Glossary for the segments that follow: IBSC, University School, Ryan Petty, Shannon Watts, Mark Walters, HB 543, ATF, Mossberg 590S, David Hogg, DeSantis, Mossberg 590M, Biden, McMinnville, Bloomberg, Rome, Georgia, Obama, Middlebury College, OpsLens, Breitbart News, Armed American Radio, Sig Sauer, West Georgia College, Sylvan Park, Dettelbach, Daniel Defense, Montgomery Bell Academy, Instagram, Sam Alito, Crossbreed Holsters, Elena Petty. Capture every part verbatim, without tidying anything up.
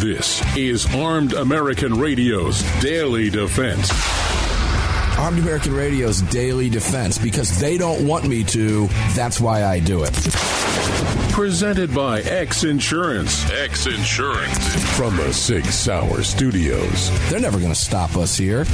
This is Armed American Radio's Daily Defense. Armed American Radio's Daily Defense, because they don't want me to, that's why I do it. Presented by X Insurance. X Insurance. From the Sig Sauer Studios. They're never going to stop us here.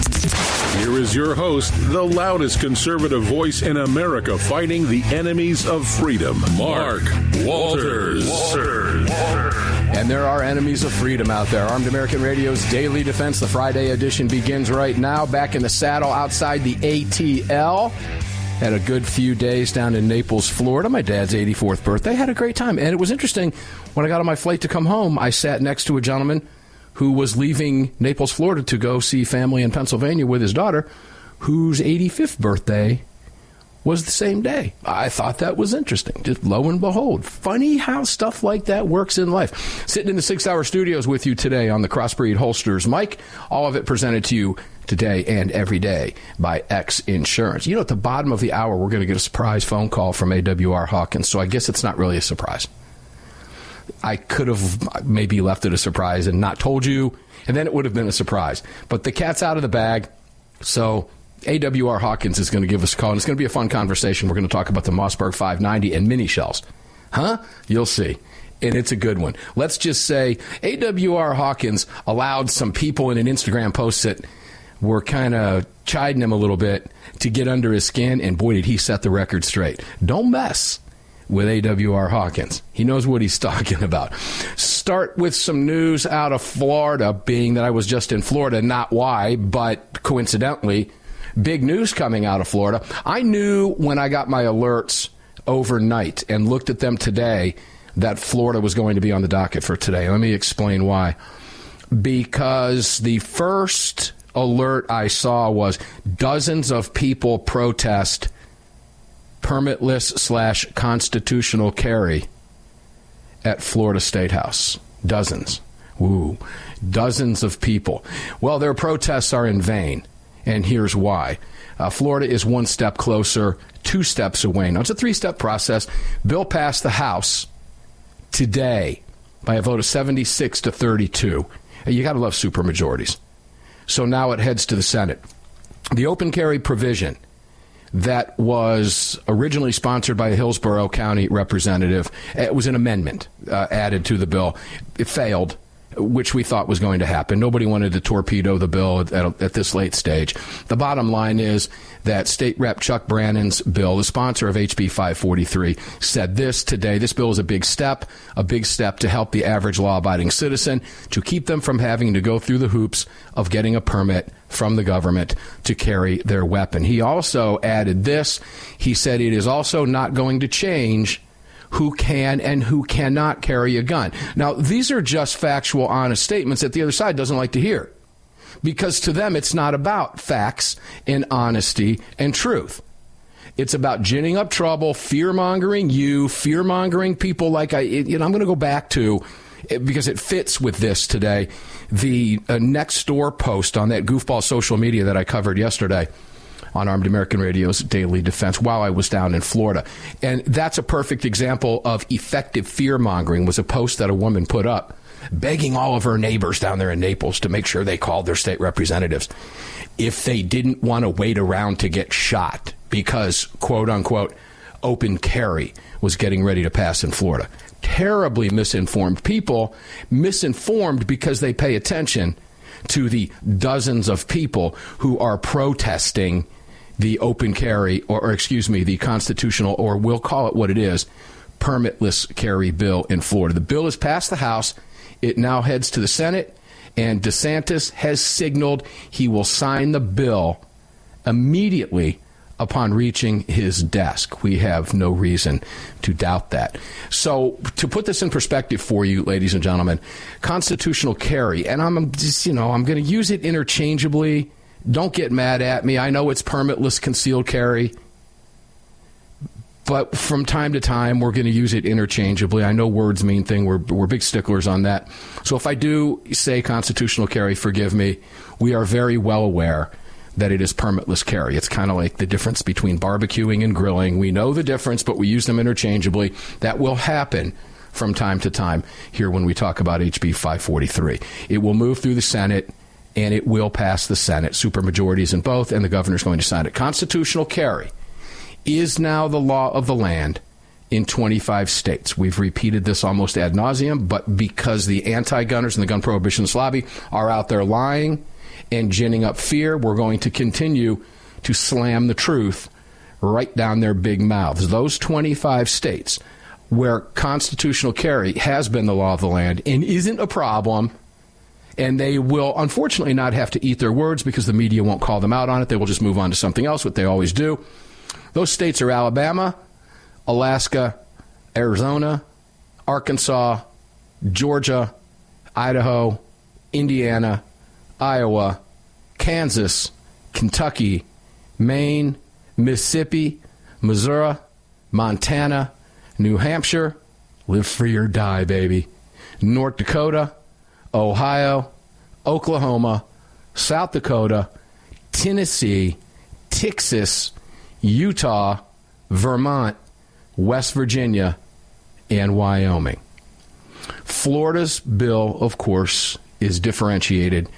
Here is your host, the loudest conservative voice in America fighting the enemies of freedom, Mark Walters. Walters. Walters. And there are enemies of freedom out there. Armed American Radio's Daily Defense, the Friday edition, begins right now. Back in the saddle outside the A T L. Had a good few days down in Naples, Florida. My dad's eighty-fourth birthday. Had a great time. And it was interesting, when I got on my flight to come home, I sat next to a gentleman who was leaving Naples, Florida to go see family in Pennsylvania with his daughter, whose eighty-fifth birthday was the same day. I thought that was interesting. Just lo and behold, funny how stuff like that works in life. Sitting in the six-hour studios with you today on the Crossbreed Holsters mic, all of it presented to you today and every day by X Insurance. You know, at the bottom of the hour, we're going to get a surprise phone call from A W R Hawkins, so I guess it's not really a surprise. I could have maybe left it a surprise and not told you, and then it would have been a surprise. But the cat's out of the bag, so A W R Hawkins is going to give us a call, and it's going to be a fun conversation. We're going to talk about the Mossberg five ninety and mini shells. Huh? You'll see. And it's a good one. Let's just say A W R Hawkins allowed some people in an Instagram post that were kind of chiding him a little bit to get under his skin, and boy, did he set the record straight. Don't mess with A W R Hawkins. He knows what he's talking about. Start with some news out of Florida, being that I was just in Florida, not why, but coincidentally. Big news coming out of Florida. I knew when I got my alerts overnight and looked at them today that Florida was going to be on the docket for today. Let me explain why. Because the first alert I saw was dozens of people protest permitless slash constitutional carry at Florida State House. Dozens. Ooh, dozens of people. Well, their protests are in vain. And here's why. Uh, Florida is one step closer, two steps away. Now, it's a three-step process. Bill passed the House today by a vote of seventy-six to thirty-two. You got to love supermajorities. So now it heads to the Senate. The open carry provision that was originally sponsored by a Hillsborough County representative, it was an amendment uh, added to the bill. It failed, which we thought was going to happen. Nobody wanted to torpedo the bill at, at, at this late stage. The bottom line is that State Rep Chuck Brannon's bill, the sponsor of H B five forty-three, said this today. This bill is a big step, a big step to help the average law-abiding citizen, to keep them from having to go through the hoops of getting a permit from the government to carry their weapon. He also added this. He said it is also not going to change who can and who cannot carry a gun. Now, these are just factual, honest statements that the other side doesn't like to hear, because to them, it's not about facts and honesty and truth. It's about ginning up trouble, fear-mongering you, fear-mongering people like I... You know, I'm going to go back to, because it fits with this today, the uh, next door post on that goofball social media that I covered yesterday on Armed American Radio's Daily Defense while I was down in Florida. And that's a perfect example of effective fear-mongering, was a post that a woman put up begging all of her neighbors down there in Naples to make sure they called their state representatives if they didn't want to wait around to get shot because, quote-unquote, open carry was getting ready to pass in Florida. Terribly misinformed people, misinformed because they pay attention to the dozens of people who are protesting the open carry, or, or excuse me, the constitutional, or we'll call it what it is, permitless carry bill in Florida. The bill has passed the House. It now heads to the Senate, and DeSantis has signaled he will sign the bill immediately upon reaching his desk. We have no reason to doubt that. So to put this in perspective for you, ladies and gentlemen, constitutional carry, and I'm just, you know, I'm going to use it interchangeably. Don't get mad at me. I know it's permitless concealed carry, but from time to time, we're going to use it interchangeably. I know words mean thing. We're, we're big sticklers on that. So if I do say constitutional carry, forgive me. We are very well aware that it is permitless carry. It's kind of like the difference between barbecuing and grilling. We know the difference, but we use them interchangeably. That will happen from time to time here when we talk about H B five forty-three. It will move through the Senate, and it will pass the Senate. Supermajorities in both, and the governor's going to sign it. Constitutional carry is now the law of the land in twenty-five states. We've repeated this almost ad nauseum, but because the anti-gunners and the gun prohibitionist lobby are out there lying and ginning up fear, we're going to continue to slam the truth right down their big mouths. Those twenty-five states where constitutional carry has been the law of the land and isn't a problem, and they will, unfortunately, not have to eat their words because the media won't call them out on it. They will just move on to something else, what they always do. Those states are Alabama, Alaska, Arizona, Arkansas, Georgia, Idaho, Indiana, Iowa, Kansas, Kentucky, Maine, Mississippi, Missouri, Montana, New Hampshire, live free or die, baby, North Dakota, Ohio, Oklahoma, South Dakota, Tennessee, Texas, Utah, Vermont, West Virginia, and Wyoming. Florida's bill, of course, is differentiated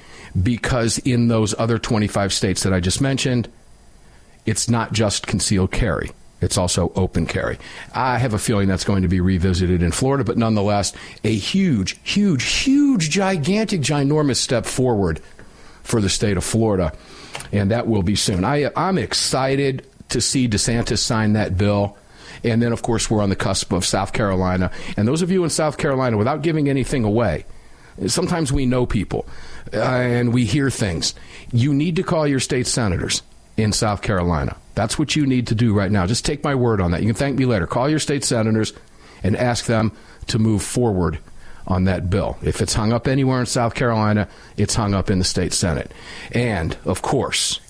because in those other twenty-five states that I just mentioned, it's not just concealed carry. It's also open carry. I have a feeling that's going to be revisited in Florida, but nonetheless, a huge, huge, huge, gigantic, ginormous step forward for the state of Florida, and that will be soon. I, I'm excited to see DeSantis sign that bill. And then, of course, we're on the cusp of South Carolina. And those of you in South Carolina, without giving anything away, sometimes we know people uh, and we hear things. You need to call your state senators in South Carolina. That's what you need to do right now. Just take my word on that. You can thank me later. Call your state senators and ask them to move forward on that bill. If it's hung up anywhere in South Carolina, it's hung up in the state Senate. And, of course,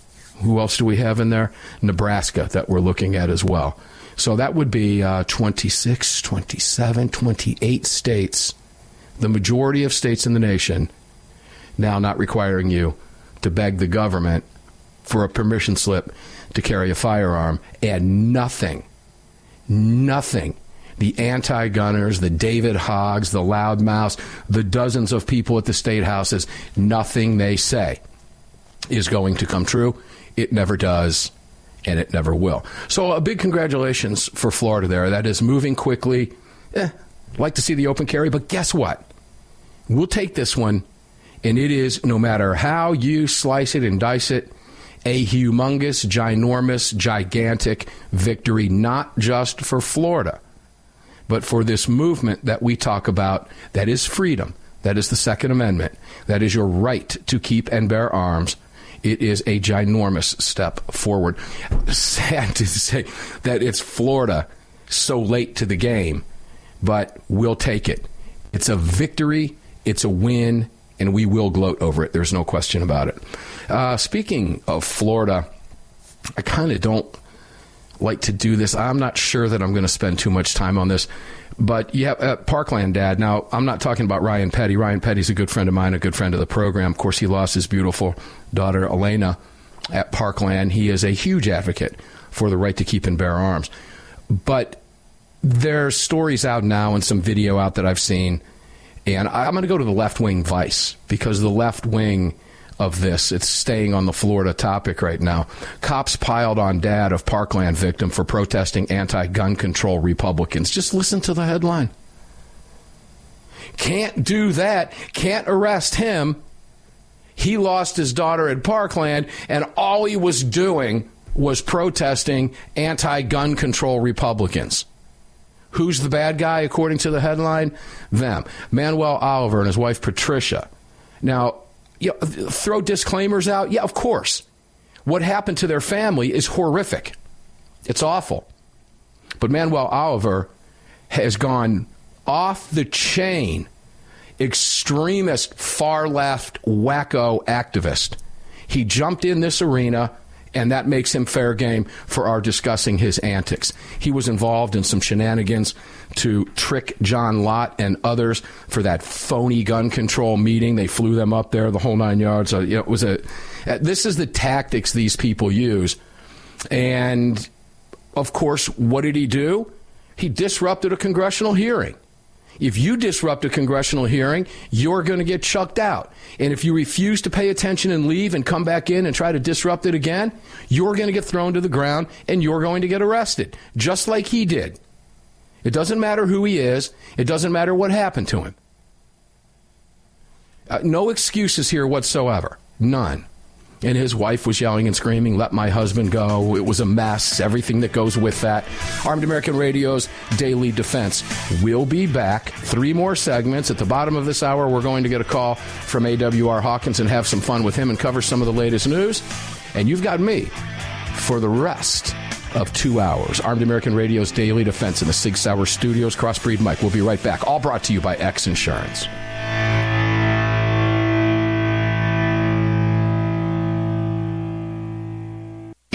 who else do we have in there? Nebraska that we're looking at as well. So that would be uh, twenty-six, twenty-seven, twenty-eight states, the majority of states in the nation, now not requiring you to beg the government for a permission slip to carry a firearm. And nothing, nothing, the anti-gunners, the David Hoggs, the loudmouths, the dozens of people at the state houses, nothing they say is going to come true. It never does, and it never will. So a big congratulations for Florida there. That is moving quickly. Eh, like to see the open carry, but guess what? We'll take this one, and it is, no matter how you slice it and dice it, a humongous, ginormous, gigantic victory, not just for Florida, but for this movement that we talk about that is freedom, that is the Second Amendment, that is your right to keep and bear arms. It is a ginormous step forward. Sad to say that it's Florida so late to the game, but we'll take it. It's a victory, it's a win, and we will gloat over it. There's no question about it. Uh, speaking of Florida, I kind of don't like to do this. I'm not sure that I'm going to spend too much time on this. But yeah, uh, Parkland Dad. Now, I'm not talking about Ryan Petty. Ryan Petty's a good friend of mine, a good friend of the program. Of course, he lost his beautiful daughter, Elena, at Parkland. He is a huge advocate for the right to keep and bear arms. But there's stories out now and some video out that I've seen. And I'm going to go to the left-wing Vice, because the left wing of this, it's staying on the Florida topic right now. Cops piled on dad of Parkland victim for protesting anti-gun control Republicans. Just listen to the headline. Can't do that. Can't arrest him. He lost his daughter at Parkland, and all he was doing was protesting anti-gun control Republicans. Who's the bad guy, according to the headline? Them. Manuel Oliver and his wife, Patricia. Now, you know, throw disclaimers out? Yeah, of course. What happened to their family is horrific. It's awful. But Manuel Oliver has gone off the chain, extremist, far-left, wacko activist. He jumped in this arena, and that makes him fair game for our discussing his antics. He was involved in some shenanigans to trick John Lott and others for that phony gun control meeting. They flew them up there, the whole nine yards. So, you know, it was a. This is the tactics these people use. And, of course, what did he do? He disrupted a congressional hearing. If you disrupt a congressional hearing, you're going to get chucked out. And if you refuse to pay attention and leave and come back in and try to disrupt it again, you're going to get thrown to the ground and you're going to get arrested, just like he did. It doesn't matter who he is. It doesn't matter what happened to him. Uh, no excuses here whatsoever. None. And his wife was yelling and screaming, "Let my husband go." It was a mess, everything that goes with that. Armed American Radio's Daily Defense. We'll be back. Three more segments. At the bottom of this hour, we're going to get a call from A W R Hawkins and have some fun with him and cover some of the latest news. And you've got me for the rest of two hours. Armed American Radio's Daily Defense in the Sig Sauer Studios. Crossbreed Mike. We'll be right back. All brought to you by X Insurance.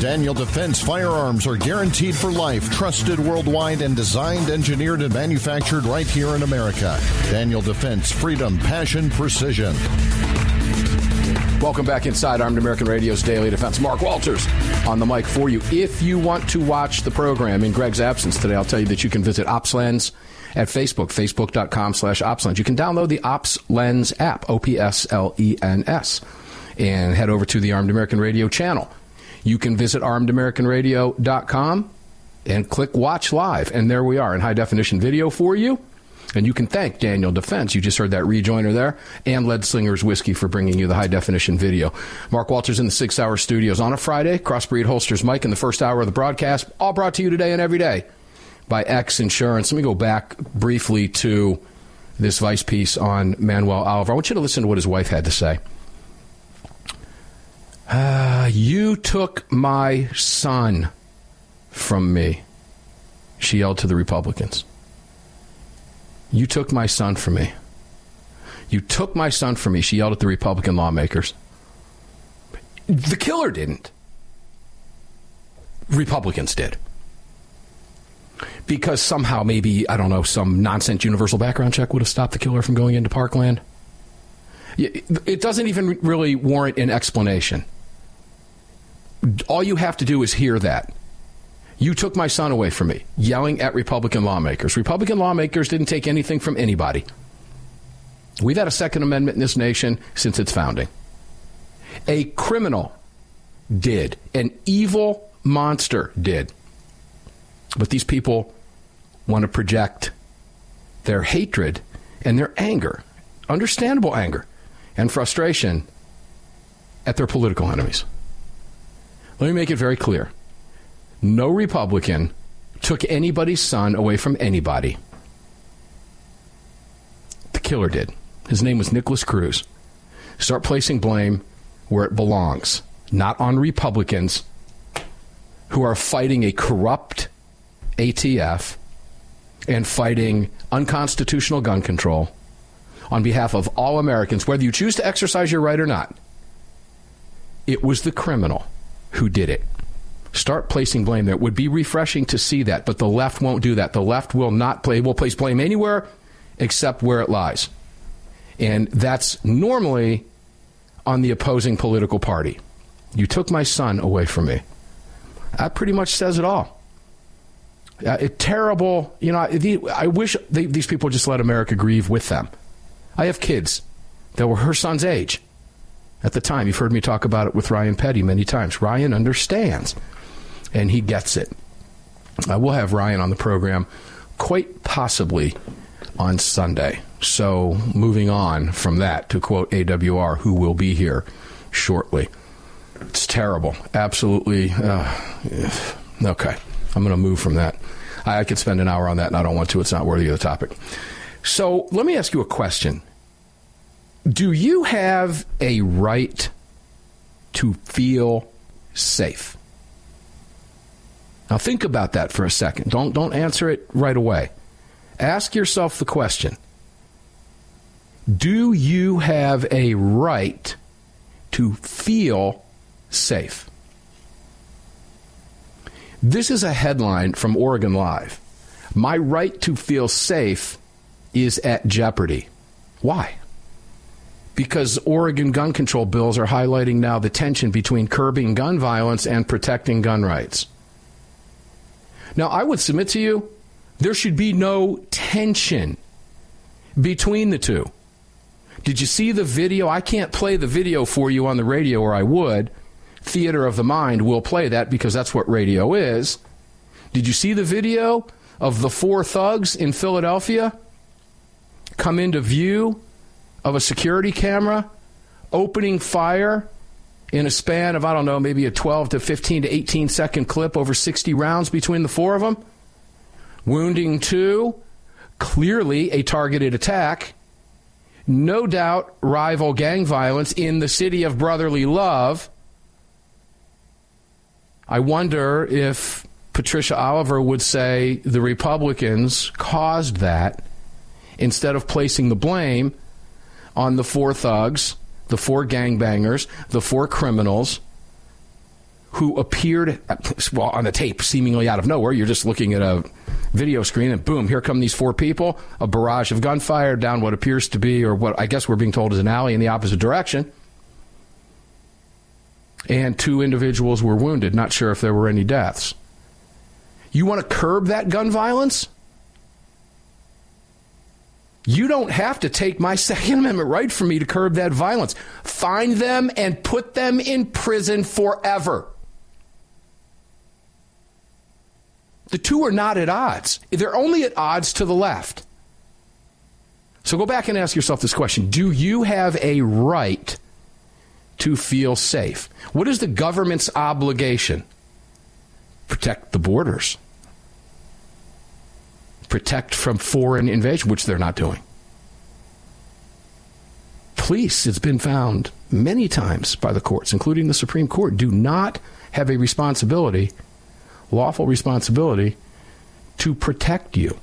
Daniel Defense firearms are guaranteed for life, trusted worldwide, and designed, engineered, and manufactured right here in America. Daniel Defense, freedom, passion, precision. Welcome back inside Armed American Radio's Daily Defense. Mark Walters on the mic for you. If you want to watch the program in Greg's absence today, I'll tell you that you can visit OpsLens at Facebook, facebook.com slash OpsLens. You can download the OpsLens app, O P S L E N S, and head over to the Armed American Radio channel. You can visit armed american radio dot com and click Watch Live, and there we are in high-definition video for you. And you can thank Daniel Defense. You just heard that rejoiner there, and Lead Slingers Whiskey for bringing you the high-definition video. Mark Walters in the Sig Sauer Studios on a Friday. Crossbreed Holsters Mike in the first hour of the broadcast, all brought to you today and every day by X Insurance. Let me go back briefly to this Vice piece on Manuel Oliver. I want you to listen to what his wife had to say. Uh, you took my son from me, she yelled to the Republicans. You took my son from me. You took my son from me, she yelled at the Republican lawmakers. The killer didn't. Republicans did. Because somehow, maybe, I don't know, some nonsense universal background check would have stopped the killer from going into Parkland. It doesn't even really warrant an explanation. All you have to do is hear that. You took my son away from me, yelling at Republican lawmakers. Republican lawmakers didn't take anything from anybody. We've had a Second Amendment in this nation since its founding. A criminal did. An evil monster did. But these people want to project their hatred and their anger, understandable anger and frustration, at their political enemies. Let me make it very clear. No Republican took anybody's son away from anybody. The killer did. His name was Nicholas Cruz. Start placing blame where it belongs, not on Republicans who are fighting a corrupt A T F and fighting unconstitutional gun control on behalf of all Americans, whether you choose to exercise your right or not. It was the criminal who did it. Start placing blame there. It would be refreshing to see that, but the left won't do that. The left will not play, will place blame anywhere except where it lies. And that's normally on the opposing political party. You took my son away from me. That pretty much says it all. Uh, it, terrible. You know, I wish they, these people just let America grieve with them. I have kids that were her son's age at the time. You've heard me talk about it with Ryan Petty many times. Ryan understands, and he gets it. I will have Ryan on the program quite possibly on Sunday. So moving on from that to quote A W R, who will be here shortly. It's terrible. Absolutely. Uh, okay. I'm going to move from that. I, I could spend an hour on that, and I don't want to. It's not worthy of the topic. So let me ask you a question. Do you have a right to feel safe? Now think about that for a second. Don't don't answer it right away. Ask yourself the question. Do you have a right to feel safe? This is a headline from Oregon Live. My right to feel safe is at jeopardy. Why? Because Oregon gun control bills are highlighting now the tension between curbing gun violence and protecting gun rights. Now, I would submit to you, there should be no tension between the two. Did you see the video? I can't play the video for you on the radio, or I would. Theater of the Mind will play that because that's what radio is. Did you see the video of the four thugs in Philadelphia come into view of a security camera, opening fire in a span of, I don't know, maybe a twelve to fifteen to eighteen second clip, over sixty rounds between the four of them, wounding two, clearly a targeted attack, no doubt rival gang violence in the city of brotherly love. I wonder if Patricia Oliver would say the Republicans caused that instead of placing the blame on the four thugs, the four gangbangers, the four criminals who appeared at, well, on the tape seemingly out of nowhere. You're just looking at a video screen and boom, here come these four people, a barrage of gunfire down what appears to be, or what I guess we're being told is an alley in the opposite direction. And two individuals were wounded. Not sure if there were any deaths. You want to curb that gun violence? You don't have to take my Second Amendment right from me to curb that violence. Find them and put them in prison forever. The two are not at odds. They're only at odds to the left. So go back and ask yourself this question. Do you have a right to feel safe? What is the government's obligation? Protect the borders. Protect from foreign invasion, which they're not doing. Police, it's been found many times by the courts, including the Supreme Court, do not have a responsibility, lawful responsibility, to protect you.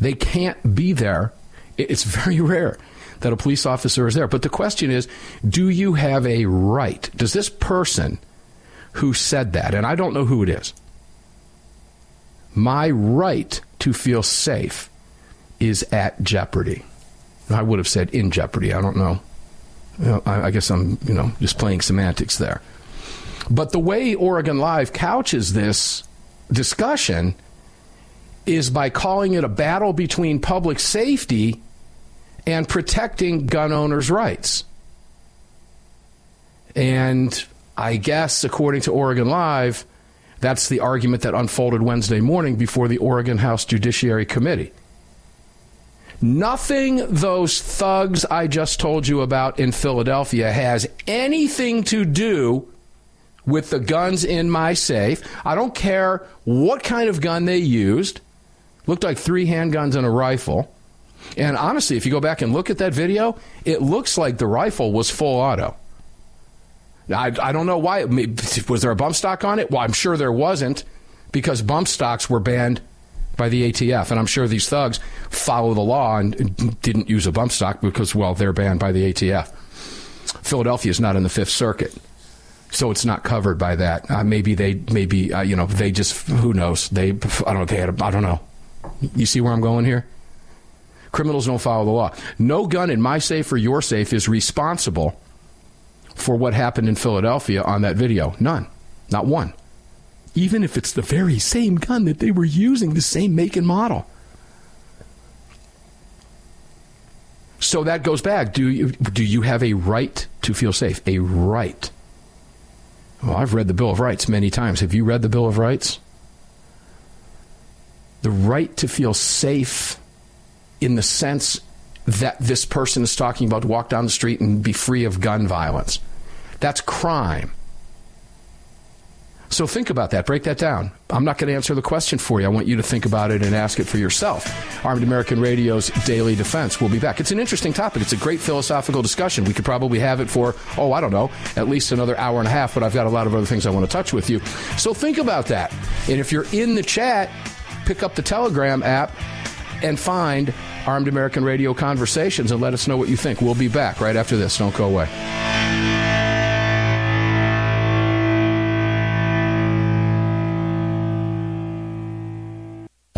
They can't be there. It's very rare that a police officer is there. But the question is, do you have a right? Does this person who said that, and I don't know who it is, my right to feel safe is at jeopardy. I would have said in jeopardy. I don't know. You know, I, I guess I'm, you know, just playing semantics there. But the way Oregon Live couches this discussion is by calling it a battle between public safety and protecting gun owners' rights. And I guess, according to Oregon Live, that's the argument that unfolded Wednesday morning before the Oregon House Judiciary Committee. Nothing those thugs I just told you about in Philadelphia has anything to do with the guns in my safe. I don't care what kind of gun they used. Looked like three handguns and a rifle. And honestly, if you go back and look at that video, it looks like the rifle was full auto. I, I don't know why. Was there a bump stock on it? Well, I'm sure there wasn't, because bump stocks were banned by the A T F. And I'm sure these thugs follow the law and didn't use a bump stock because, well, they're banned by the A T F. Philadelphia is not in the Fifth Circuit, so it's not covered by that. Uh, maybe they, maybe, uh, you know, they just, who knows? They, I don't know. They had a, I don't know. You see where I'm going here? Criminals don't follow the law. No gun in my safe or your safe is responsible for what happened in Philadelphia on that video. None. Not one. Even if it's the very same gun that they were using, the same make and model. So that goes back. Do you, do you have a right to feel safe? A right. Well, I've read the Bill of Rights many times. Have you read the Bill of Rights? The right to feel safe in the sense that this person is talking about, walk down the street and be free of gun violence. That's crime. So think about that. Break that down. I'm not going to answer the question for you. I want you to think about it and ask it for yourself. Armed American Radio's Daily Defense. We'll be back. It's an interesting topic. It's a great philosophical discussion. We could probably have it for, oh, I don't know, at least another hour and a half, but I've got a lot of other things I want to touch with you. So think about that. And if you're in the chat, pick up the Telegram app and find Armed American Radio Conversations and let us know what you think. We'll be back right after this. Don't go away.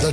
The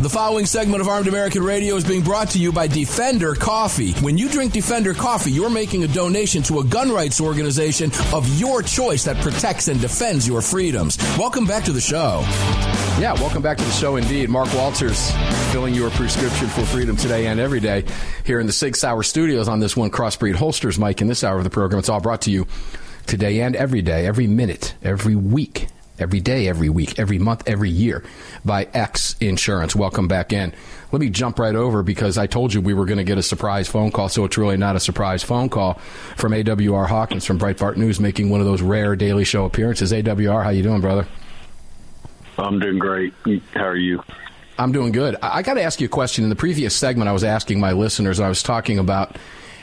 The following segment of Armed American Radio is being brought to you by Defender Coffee. When you drink Defender Coffee, you're making a donation to a gun rights organization of your choice that protects and defends your freedoms. Welcome back to the show. Yeah, welcome back to the show indeed. Mark Walters filling your prescription for freedom today and every day here in the Sig Sauer Studios on this one Crossbreed Holsters mic in this hour of the program. It's all brought to you today and every day, every minute, every week, every day, every week, every month, every year by X Insurance. Welcome back in. Let me jump right over, because I told you we were going to get a surprise phone call, so it's really not a surprise phone call from A W R Hawkins from Breitbart News, making one of those rare Daily Show appearances. A W R, how you doing, brother? I'm doing great. How are you? I'm doing good. I, I got to ask you a question. In the previous segment, I was asking my listeners, I was talking about,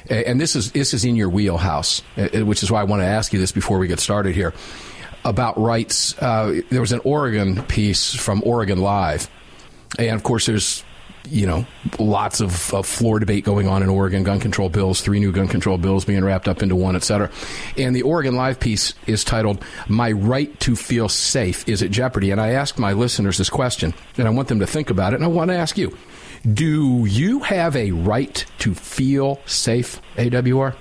and this is this is in your wheelhouse, which is why I want to ask you this before we get started here, about rights. Uh, there was an Oregon piece from Oregon Live, and of course there's, you know, lots of, of floor debate going on in Oregon, gun control bills, three new gun control bills being wrapped up into one, et cetera. And the Oregon Live piece is titled, "My Right to Feel Safe Is at Jeopardy." And I asked my listeners this question, and I want them to think about it, and I want to ask you, do you have a right to feel safe, A W R?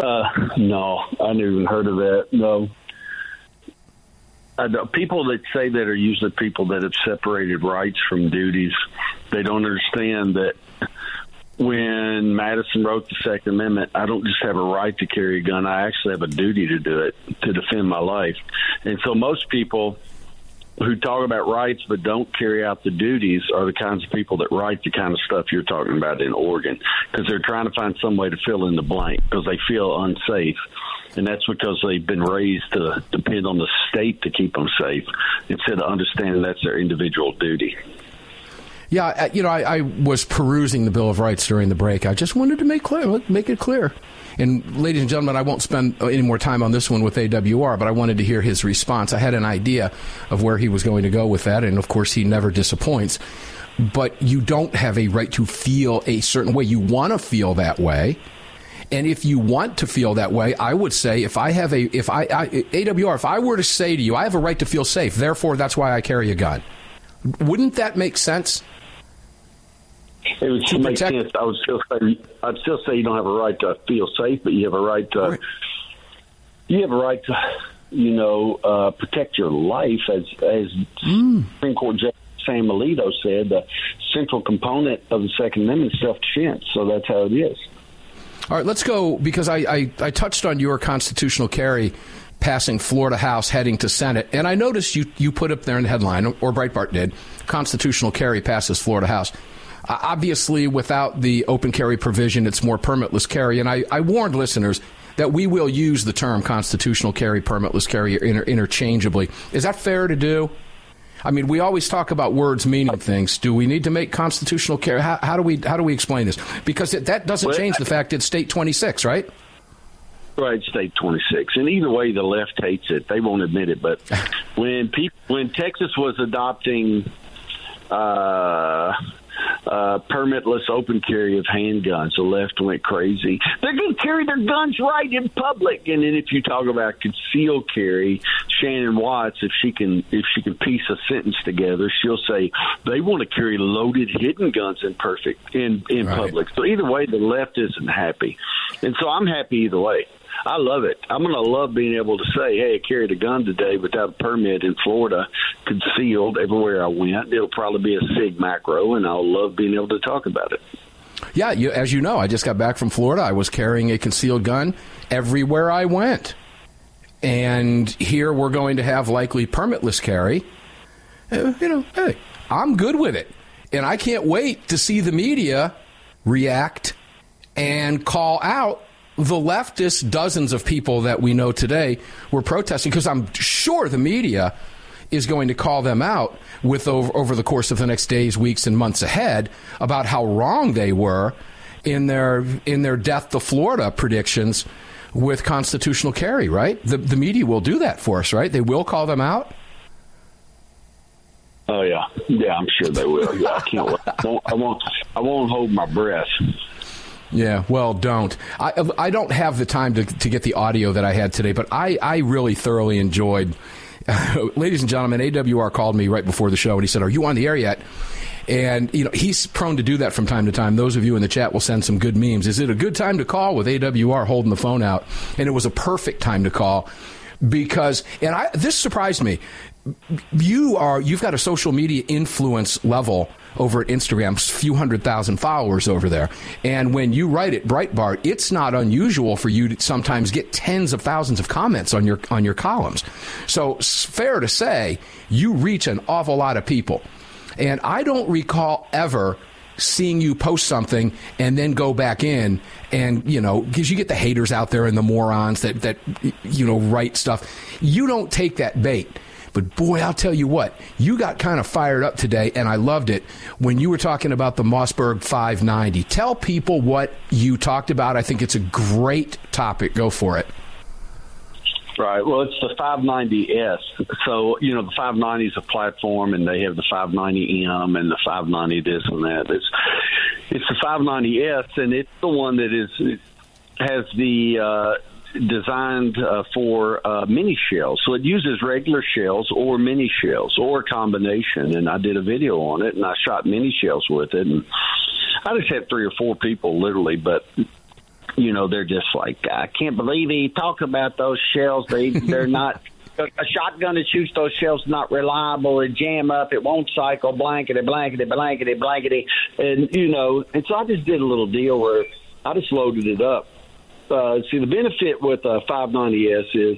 Uh, no, I never even heard of that. No. I know people that say that are usually people that have separated rights from duties. They don't understand that when Madison wrote the Second Amendment, I don't just have a right to carry a gun. I actually have a duty to do it, to defend my life. And so most people who talk about rights but don't carry out the duties are the kinds of people that write the kind of stuff you're talking about in Oregon, because they're trying to find some way to fill in the blank because they feel unsafe. And that's because they've been raised to depend on the state to keep them safe instead of understanding that's their individual duty. Yeah, you know, I, I was perusing the Bill of Rights during the break. I just wanted to make clear, make it clear. And ladies and gentlemen, I won't spend any more time on this one with A W R, but I wanted to hear his response. I had an idea of where he was going to go with that, and of course he never disappoints. But you don't have a right to feel a certain way. You want to feel that way. And if you want to feel that way, I would say if I have a, if I, I, A W R, if I were to say to you, I have a right to feel safe, therefore that's why I carry a gun. Wouldn't that make sense? It would to make protect- sense. I would still say, I'd still say you don't have a right to feel safe, but you have a right to, right. you have a right to, you know, uh, protect your life. As, as mm. Supreme Court Justice Sam Alito said, the central component of the Second Amendment is self-defense. So that's how it is. All right, let's go, because I, I, I touched on your constitutional carry passing Florida House, heading to Senate. And I noticed you, you put up there in the headline, or Breitbart did, constitutional carry passes Florida House. Uh, obviously, without the open carry provision, it's more permitless carry. And I, I warned listeners that we will use the term constitutional carry, permitless carry inter- interchangeably. Is that fair to do? I mean, we always talk about words meaning things. Do we need to make constitutional care? How, how do we how do we explain this? Because it, that doesn't well, change the fact it's State twenty-six, right? Right, State twenty-six. And either way, the left hates it. They won't admit it. But when people, when Texas was adopting uh, uh, permitless open carry of handguns, the left went crazy. They're going to carry their guns right in public. And then if you talk about concealed carry, Shannon Watts, if she can if she can piece a sentence together, she'll say they want to carry loaded hidden guns in perfect in, in right. public. So either way, the left isn't happy. And so I'm happy either way. I love it. I'm going to love being able to say, hey, I carried a gun today without a permit in Florida, concealed everywhere I went. It'll probably be a Sig Macro, and I'll love being able to talk about it. Yeah, you, as you know, I just got back from Florida. I was carrying a concealed gun everywhere I went. And here we're going to have likely permitless carry. Uh, you know, hey, I'm good with it. And I can't wait to see the media react and call out the leftist dozens of people that we know today were protesting, because I'm sure the media is going to call them out with over, over the course of the next days, weeks, and months ahead about how wrong they were in their in their death to Florida predictions with constitutional carry, right? The, the media will do that for us, right? They will call them out. Oh, yeah. Yeah, I'm sure they will. Yeah, I can't wait. I won't, I won't, I won't hold my breath. Yeah, well, don't. I I don't have the time to, to get the audio that I had today, but I, I really thoroughly enjoyed. Uh, ladies and gentlemen, A W R called me right before the show, and he said, are you on the air yet? And, you know, he's prone to do that from time to time. Those of you in the chat will send some good memes. Is it a good time to call with A W R holding the phone out? And it was a perfect time to call because, and I this surprised me. You are, you've got a social media influence level over at Instagram, few hundred thousand followers over there. And when you write at Breitbart, it's not unusual for you to sometimes get tens of thousands of comments on your on your columns. So it's fair to say you reach an awful lot of people. And I don't recall ever seeing you post something and then go back in and, you know, because you get the haters out there and the morons that, that, you know, write stuff. You don't take that bait. But boy, I'll tell you what, you got kind of fired up today, and I loved it when you were talking about the Mossberg five ninety. Tell people what you talked about. I think it's a great topic. Go for it. Right. Well, it's the five ninety S. So, you know, the five ninety is a platform, and they have the five ninety M and the five ninety this and that. It's it's the five ninety S, and it's the one that is it has the uh, designed uh, for uh, mini shells. So it uses regular shells or mini shells or a combination. And I did a video on it, and I shot mini shells with it. And I just had three or four people, literally, but. You know, they're just like, I can't believe he talked about those shells. They, they're not – a shotgun that shoots those shells is not reliable. It jam up. It won't cycle, blankety, blankety, blankety, blankety. And, you know, and so I just did a little deal where I just loaded it up. Uh, see, the benefit with a five ninety S is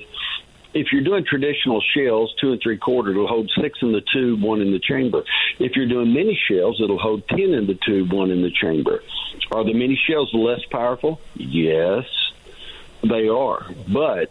if you're doing traditional shells, two and three-quarter, it'll hold six in the tube, one in the chamber. If you're doing mini shells, it'll hold ten in the tube, one in the chamber. Are the mini shells less powerful? Yes, they are. But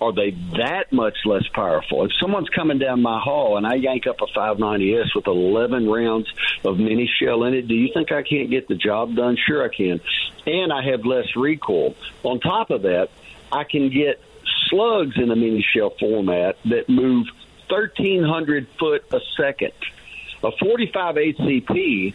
are they that much less powerful? If someone's coming down my hall and I yank up a five ninety S with eleven rounds of mini shell in it, do you think I can't get the job done? Sure I can. And I have less recoil. On top of that, I can get slugs in the mini shell format that move thirteen hundred foot a second. A forty-five A C P...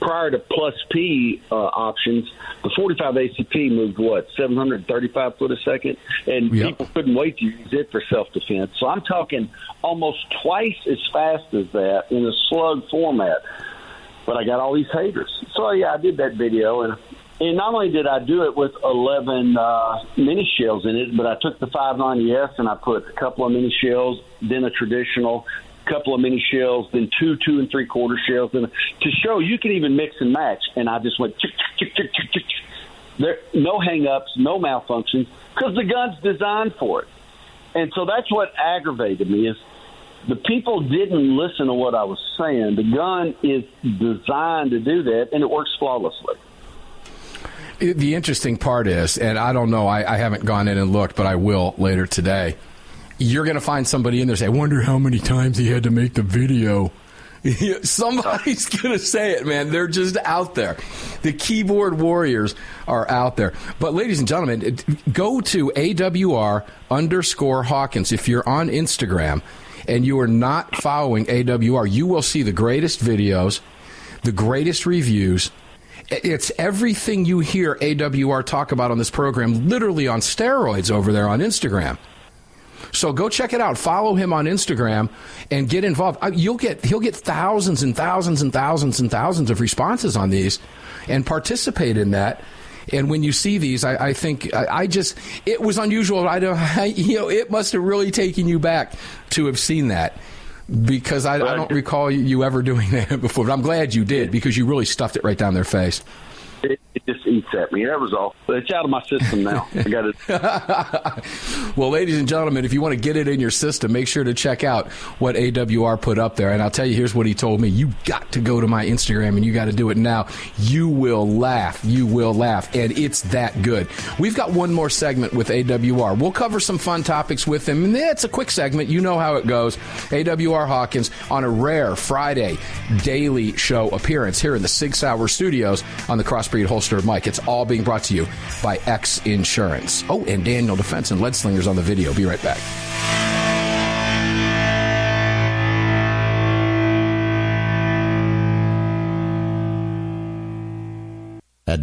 prior to plus P uh, options, the forty-five A C P moved, what, seven hundred thirty-five foot a second? And yep. People couldn't wait to use it for self-defense. So I'm talking almost twice as fast as that in a slug format. But I got all these haters. So, yeah, I did that video. And and not only did I do it with eleven uh, mini shells in it, but I took the five ninety S and I put a couple of mini shells, then a traditional couple of mini shells, then two, two and three quarter shells, and to show you can even mix and match. And I just went, tick, tick, tick, tick, tick. There, no hang-ups, no malfunctions, because the gun's designed for it. And so that's what aggravated me is the people didn't listen to what I was saying. The gun is designed to do that, and it works flawlessly. It, the interesting part is, and I don't know, I, I haven't gone in and looked, but I will later today. You're going to find somebody in there say, I wonder how many times he had to make the video. Somebody's going to say it, man. They're just out there. The keyboard warriors are out there. But, ladies and gentlemen, go to A W R underscore Hawkins. If you're on Instagram and you are not following A W R, you will see the greatest videos, the greatest reviews. It's everything you hear A W R talk about on this program, literally on steroids over there on Instagram. So go check it out. Follow him on Instagram and get involved. You'll get he'll get thousands and thousands and thousands and thousands of responses on these, and participate in that. And when you see these, I, I think I, I just it was unusual. I don't I, you know it must have really taken you back to have seen that, because I, I don't recall you ever doing that before. But I'm glad you did, because you really stuffed it right down their face. It, it just eats at me. That was all. It's out of my system now. I got it. Well, ladies and gentlemen, if you want to get it in your system, make sure to check out what A W R put up there. And I'll tell you, here's what he told me. You got to go to my Instagram, and you got to do it now. You will laugh. You will laugh. And it's that good. We've got one more segment with A W R. We'll cover some fun topics with him. And it's a quick segment. You know how it goes. A W R Hawkins on a rare Friday daily show appearance here in the Sig Sauer studios on the Crossbreed Holster Mike. It's all being brought to you by X Insurance. Oh, and Daniel Defense and Leadslingers on the video. Be right back. At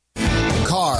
Kahr,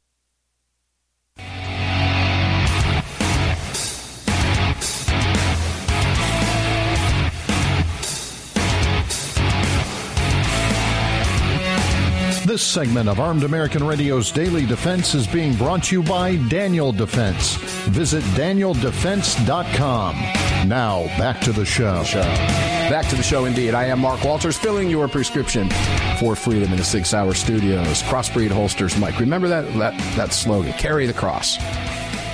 This segment of Armed American Radio's Daily Defense is being brought to you by Daniel Defense. Visit daniel defense dot com. Now, back to the show. Back to the show, indeed. I am Mark Walters, filling your prescription for freedom in the Sig Sauer Studios. Crossbreed Holsters, Mike. Remember that, that, that slogan, carry the cross.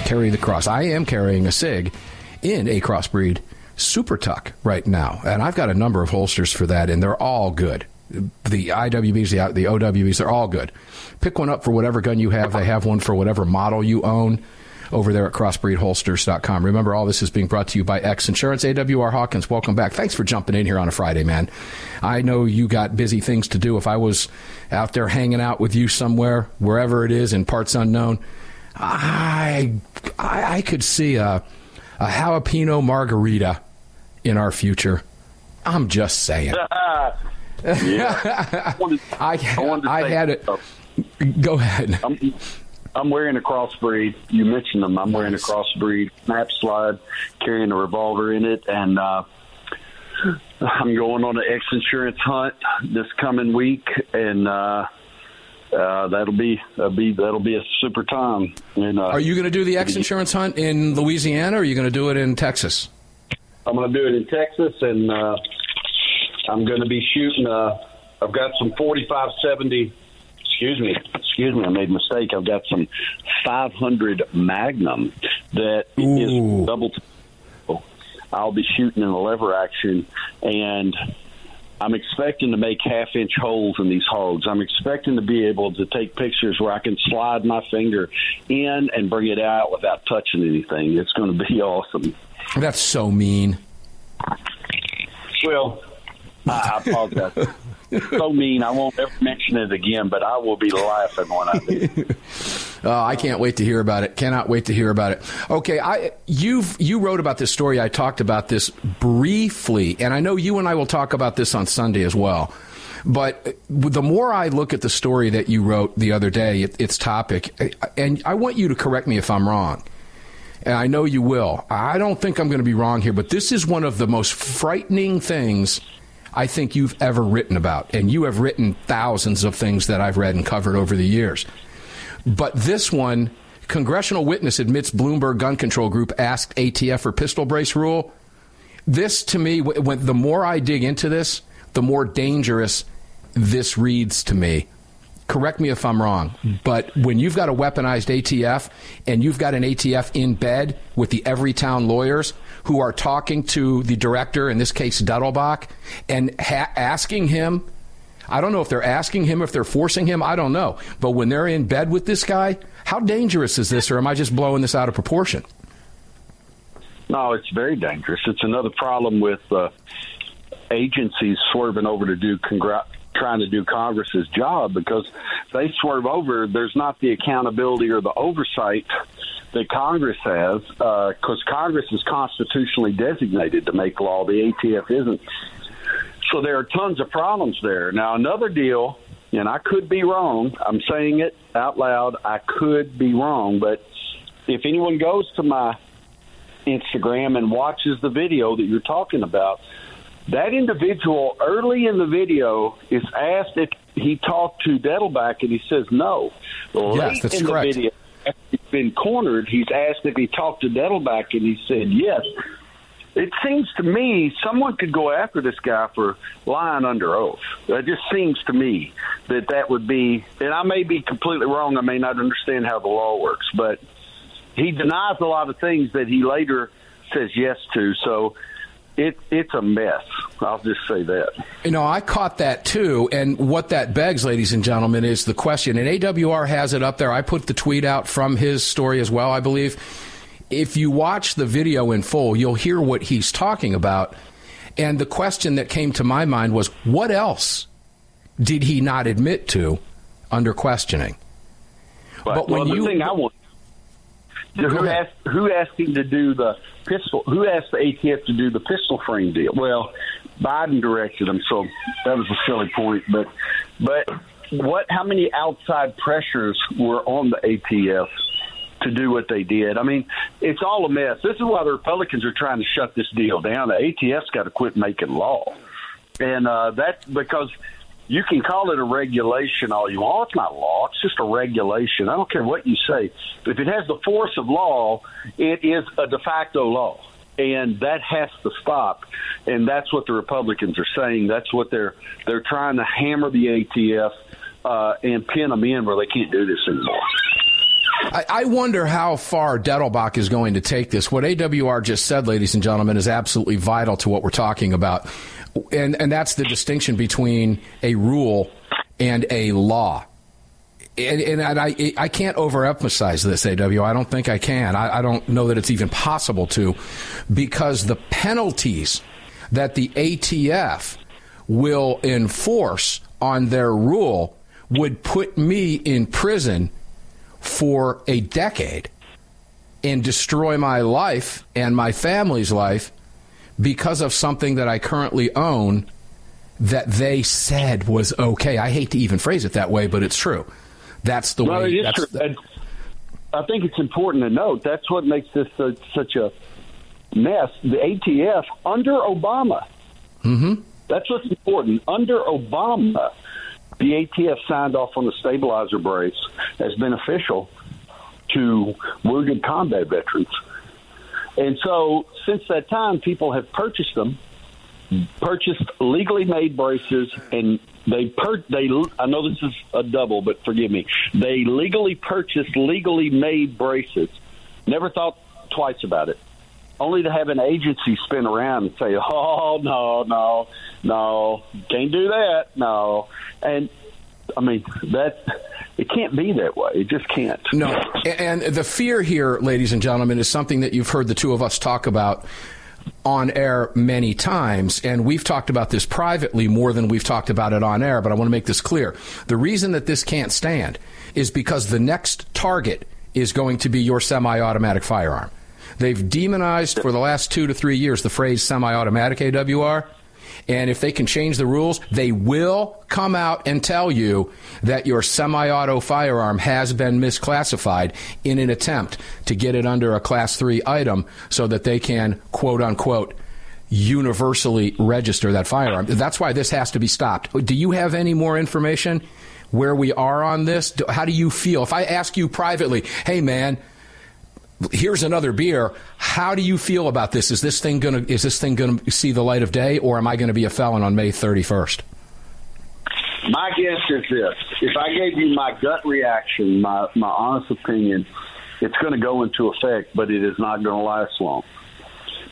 Carry the cross. I am carrying a Sig in a Crossbreed Super Tuck right now, and I've got a number of holsters for that, and they're all good. The I W Bs, the, the O W Bs, they're all good. Pick one up for whatever gun you have. They have one for whatever model you own over there at crossbreed holsters dot com. Remember, all this is being brought to you by X Insurance. A W R Hawkins, welcome back. Thanks for jumping in here on a Friday, man. I know you got busy things to do. If I was out there hanging out with you somewhere, wherever it is, in parts unknown, I I, I could see a, a jalapeno margarita in our future. I'm just saying. Yeah, I, wanted, I, I, wanted to I had it. Go ahead. I'm, I'm wearing a crossbreed. You mentioned them. I'm nice. Wearing a crossbreed snap slide, carrying a revolver in it, and uh, I'm going on an X Insurance hunt this coming week, and uh, uh, that'll be, uh, be that'll be a super time. And, uh, are you going to do the X Insurance hunt in Louisiana, or are you going to do it in Texas? I'm going to do it in Texas, and uh, I'm going to be shooting. Uh, I've got some forty-five seventy. Excuse me, excuse me, I made a mistake. I've got some five hundred Magnum that Ooh. Is double. T- I'll be shooting in a lever action, and I'm expecting to make half-inch holes in these hogs. I'm expecting to be able to take pictures where I can slide my finger in and bring it out without touching anything. It's going to be awesome. That's so mean. Well, I apologize. So mean. I won't ever mention it again, but I will be laughing when I do. uh, I can't wait to hear about it. Cannot wait to hear about it. Okay, I you've you wrote about this story. I talked about this briefly, and I know you and I will talk about this on Sunday as well. But the more I look at the story that you wrote the other day, it, its topic, and I want you to correct me if I'm wrong, and I know you will. I don't think I'm going to be wrong here, but this is one of the most frightening things I think you've ever written about, and you have written thousands of things that I've read and covered over the years. But this one, congressional witness admits Bloomberg gun control group asked A T F for pistol brace rule. This, to me, when the more I dig into this, the more dangerous this reads to me. Correct me if I'm wrong, but when you've got a weaponized A T F and you've got an A T F in bed with the Everytown lawyers who are talking to the director, in this case, Dettelbach, and ha- asking him, I don't know if they're asking him, if they're forcing him, I don't know. But when they're in bed with this guy, how dangerous is this, or am I just blowing this out of proportion? No, it's very dangerous. It's another problem with uh, agencies swerving over to do congr- trying to do Congress's job, because they swerve over. There's not the accountability or the oversight that Congress has, because uh, Congress is constitutionally designated to make law. The A T F isn't. So there are tons of problems there. Now, another deal, and I could be wrong. I'm saying it out loud. I could be wrong. But if anyone goes to my Instagram and watches the video that you're talking about, that individual early in the video is asked if he talked to Dettelbach, and he says no. Late yes, that's in correct. The video, after he's been cornered, he's asked if he talked to Dettelbach, and he said yes. It seems to me someone could go after this guy for lying under oath. It just seems to me that that would be – and I may be completely wrong. I may not understand how the law works. But he denies a lot of things that he later says yes to, so – It, it's a mess. I'll just say that. You know, I caught that, too. And what that begs, ladies and gentlemen, is the question. And A W R has it up there. I put the tweet out from his story as well, I believe. If you watch the video in full, you'll hear what he's talking about. And the question that came to my mind was, what else did he not admit to under questioning? But, but when well, the you, thing I want Who asked, who asked him to do the pistol? Who asked the A T F to do the pistol frame deal? Well, Biden directed him, so that was a silly point. But, but what? How many outside pressures were on the A T F to do what they did? I mean, it's all a mess. This is why the Republicans are trying to shut this deal down. The A T F's got to quit making law, and uh, that's because. You can call it a regulation all you want. It's not law. It's just a regulation. I don't care what you say. If it has the force of law, it is a de facto law, and that has to stop. And that's what the Republicans are saying. That's what they're they're trying to hammer the A T F uh, and pin them in where they can't do this anymore. I, I wonder how far Dettelbach is going to take this. What A W R just said, ladies and gentlemen, is absolutely vital to what we're talking about. And, and that's the distinction between a rule and a law. And, and, and I, I can't overemphasize this, A W. I don't think I can. I, I don't know that it's even possible to, because the penalties that the A T F will enforce on their rule would put me in prison for a decade and destroy my life and my family's life, because of something that I currently own that they said was okay. I hate to even phrase it that way, but it's true. That's the well, way. It is that's true. The, I think it's important to note that's what makes this uh, such a mess. The A T F under Obama. Mm-hmm. That's what's important. Under Obama, The A T F signed off on the stabilizer brace as beneficial to wounded combat veterans. And so since that time, people have purchased them, purchased legally made braces, and they per- they I know this is a double, but forgive me. They legally purchased legally made braces. Never thought twice about it. Only to have an agency spin around and say, oh, no, no, no, can't do that, no. And, I mean, that it can't be that way. It just can't. No. And the fear here, ladies and gentlemen, is something that you've heard the two of us talk about on air many times, and we've talked about this privately more than we've talked about it on air, but I want to make this clear. The reason that this can't stand is because the next target is going to be your semi-automatic firearm. They've demonized for the last two to three years the phrase semi-automatic A W R. And if they can change the rules, they will come out and tell you that your semi-auto firearm has been misclassified in an attempt to get it under a Class three item so that they can, quote unquote, universally register that firearm. That's why this has to be stopped. Do you have any more information where we are on this? How do you feel? If I ask you privately, hey, man, here's another beer. How do you feel about this? Is this thing going to is this thing going to see the light of day, or am I going to be a felon on May thirty-first? My guess is this. If I gave you my gut reaction, my, my honest opinion, it's going to go into effect, but it is not going to last long.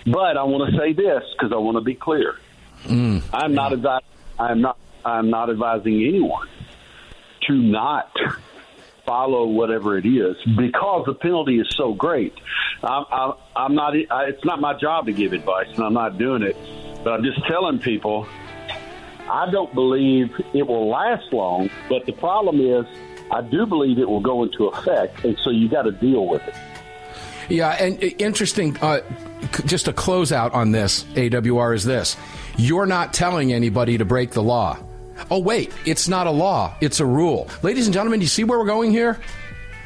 But I want to say this because I want to be clear. Mm, I'm yeah. not advi- I'm not I'm not advising anyone to not follow whatever it is, because the penalty is so great. I, I, I'm not. I, it's not my job to give advice, and I'm not doing it. But I'm just telling people, I don't believe it will last long. But the problem is, I do believe it will go into effect, and so you got to deal with it. Yeah, and interesting. Uh, just a closeout on this, A W R, is this: you're not telling anybody to break the law. Oh, wait, it's not a law, it's a rule. Ladies and gentlemen, do you see where we're going here?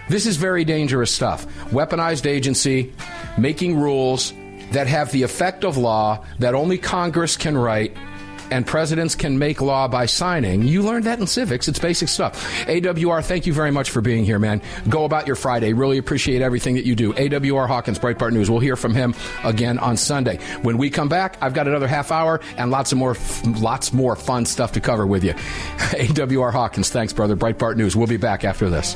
This is very dangerous stuff. Weaponized agency, making rules that have the effect of law that only Congress can write, and presidents can make law by signing. You learned that in civics. It's basic stuff. A W R, thank you very much for being here, man. Go about your Friday. Really appreciate everything that you do. A W R Hawkins, Breitbart News. We'll hear from him again on Sunday. When we come back, I've got another half hour and lots of more, lots more fun stuff to cover with you. A W R Hawkins, thanks, brother. Breitbart News. We'll be back after this.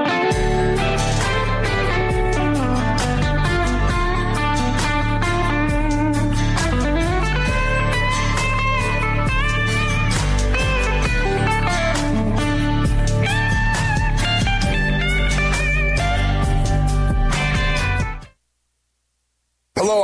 Hello,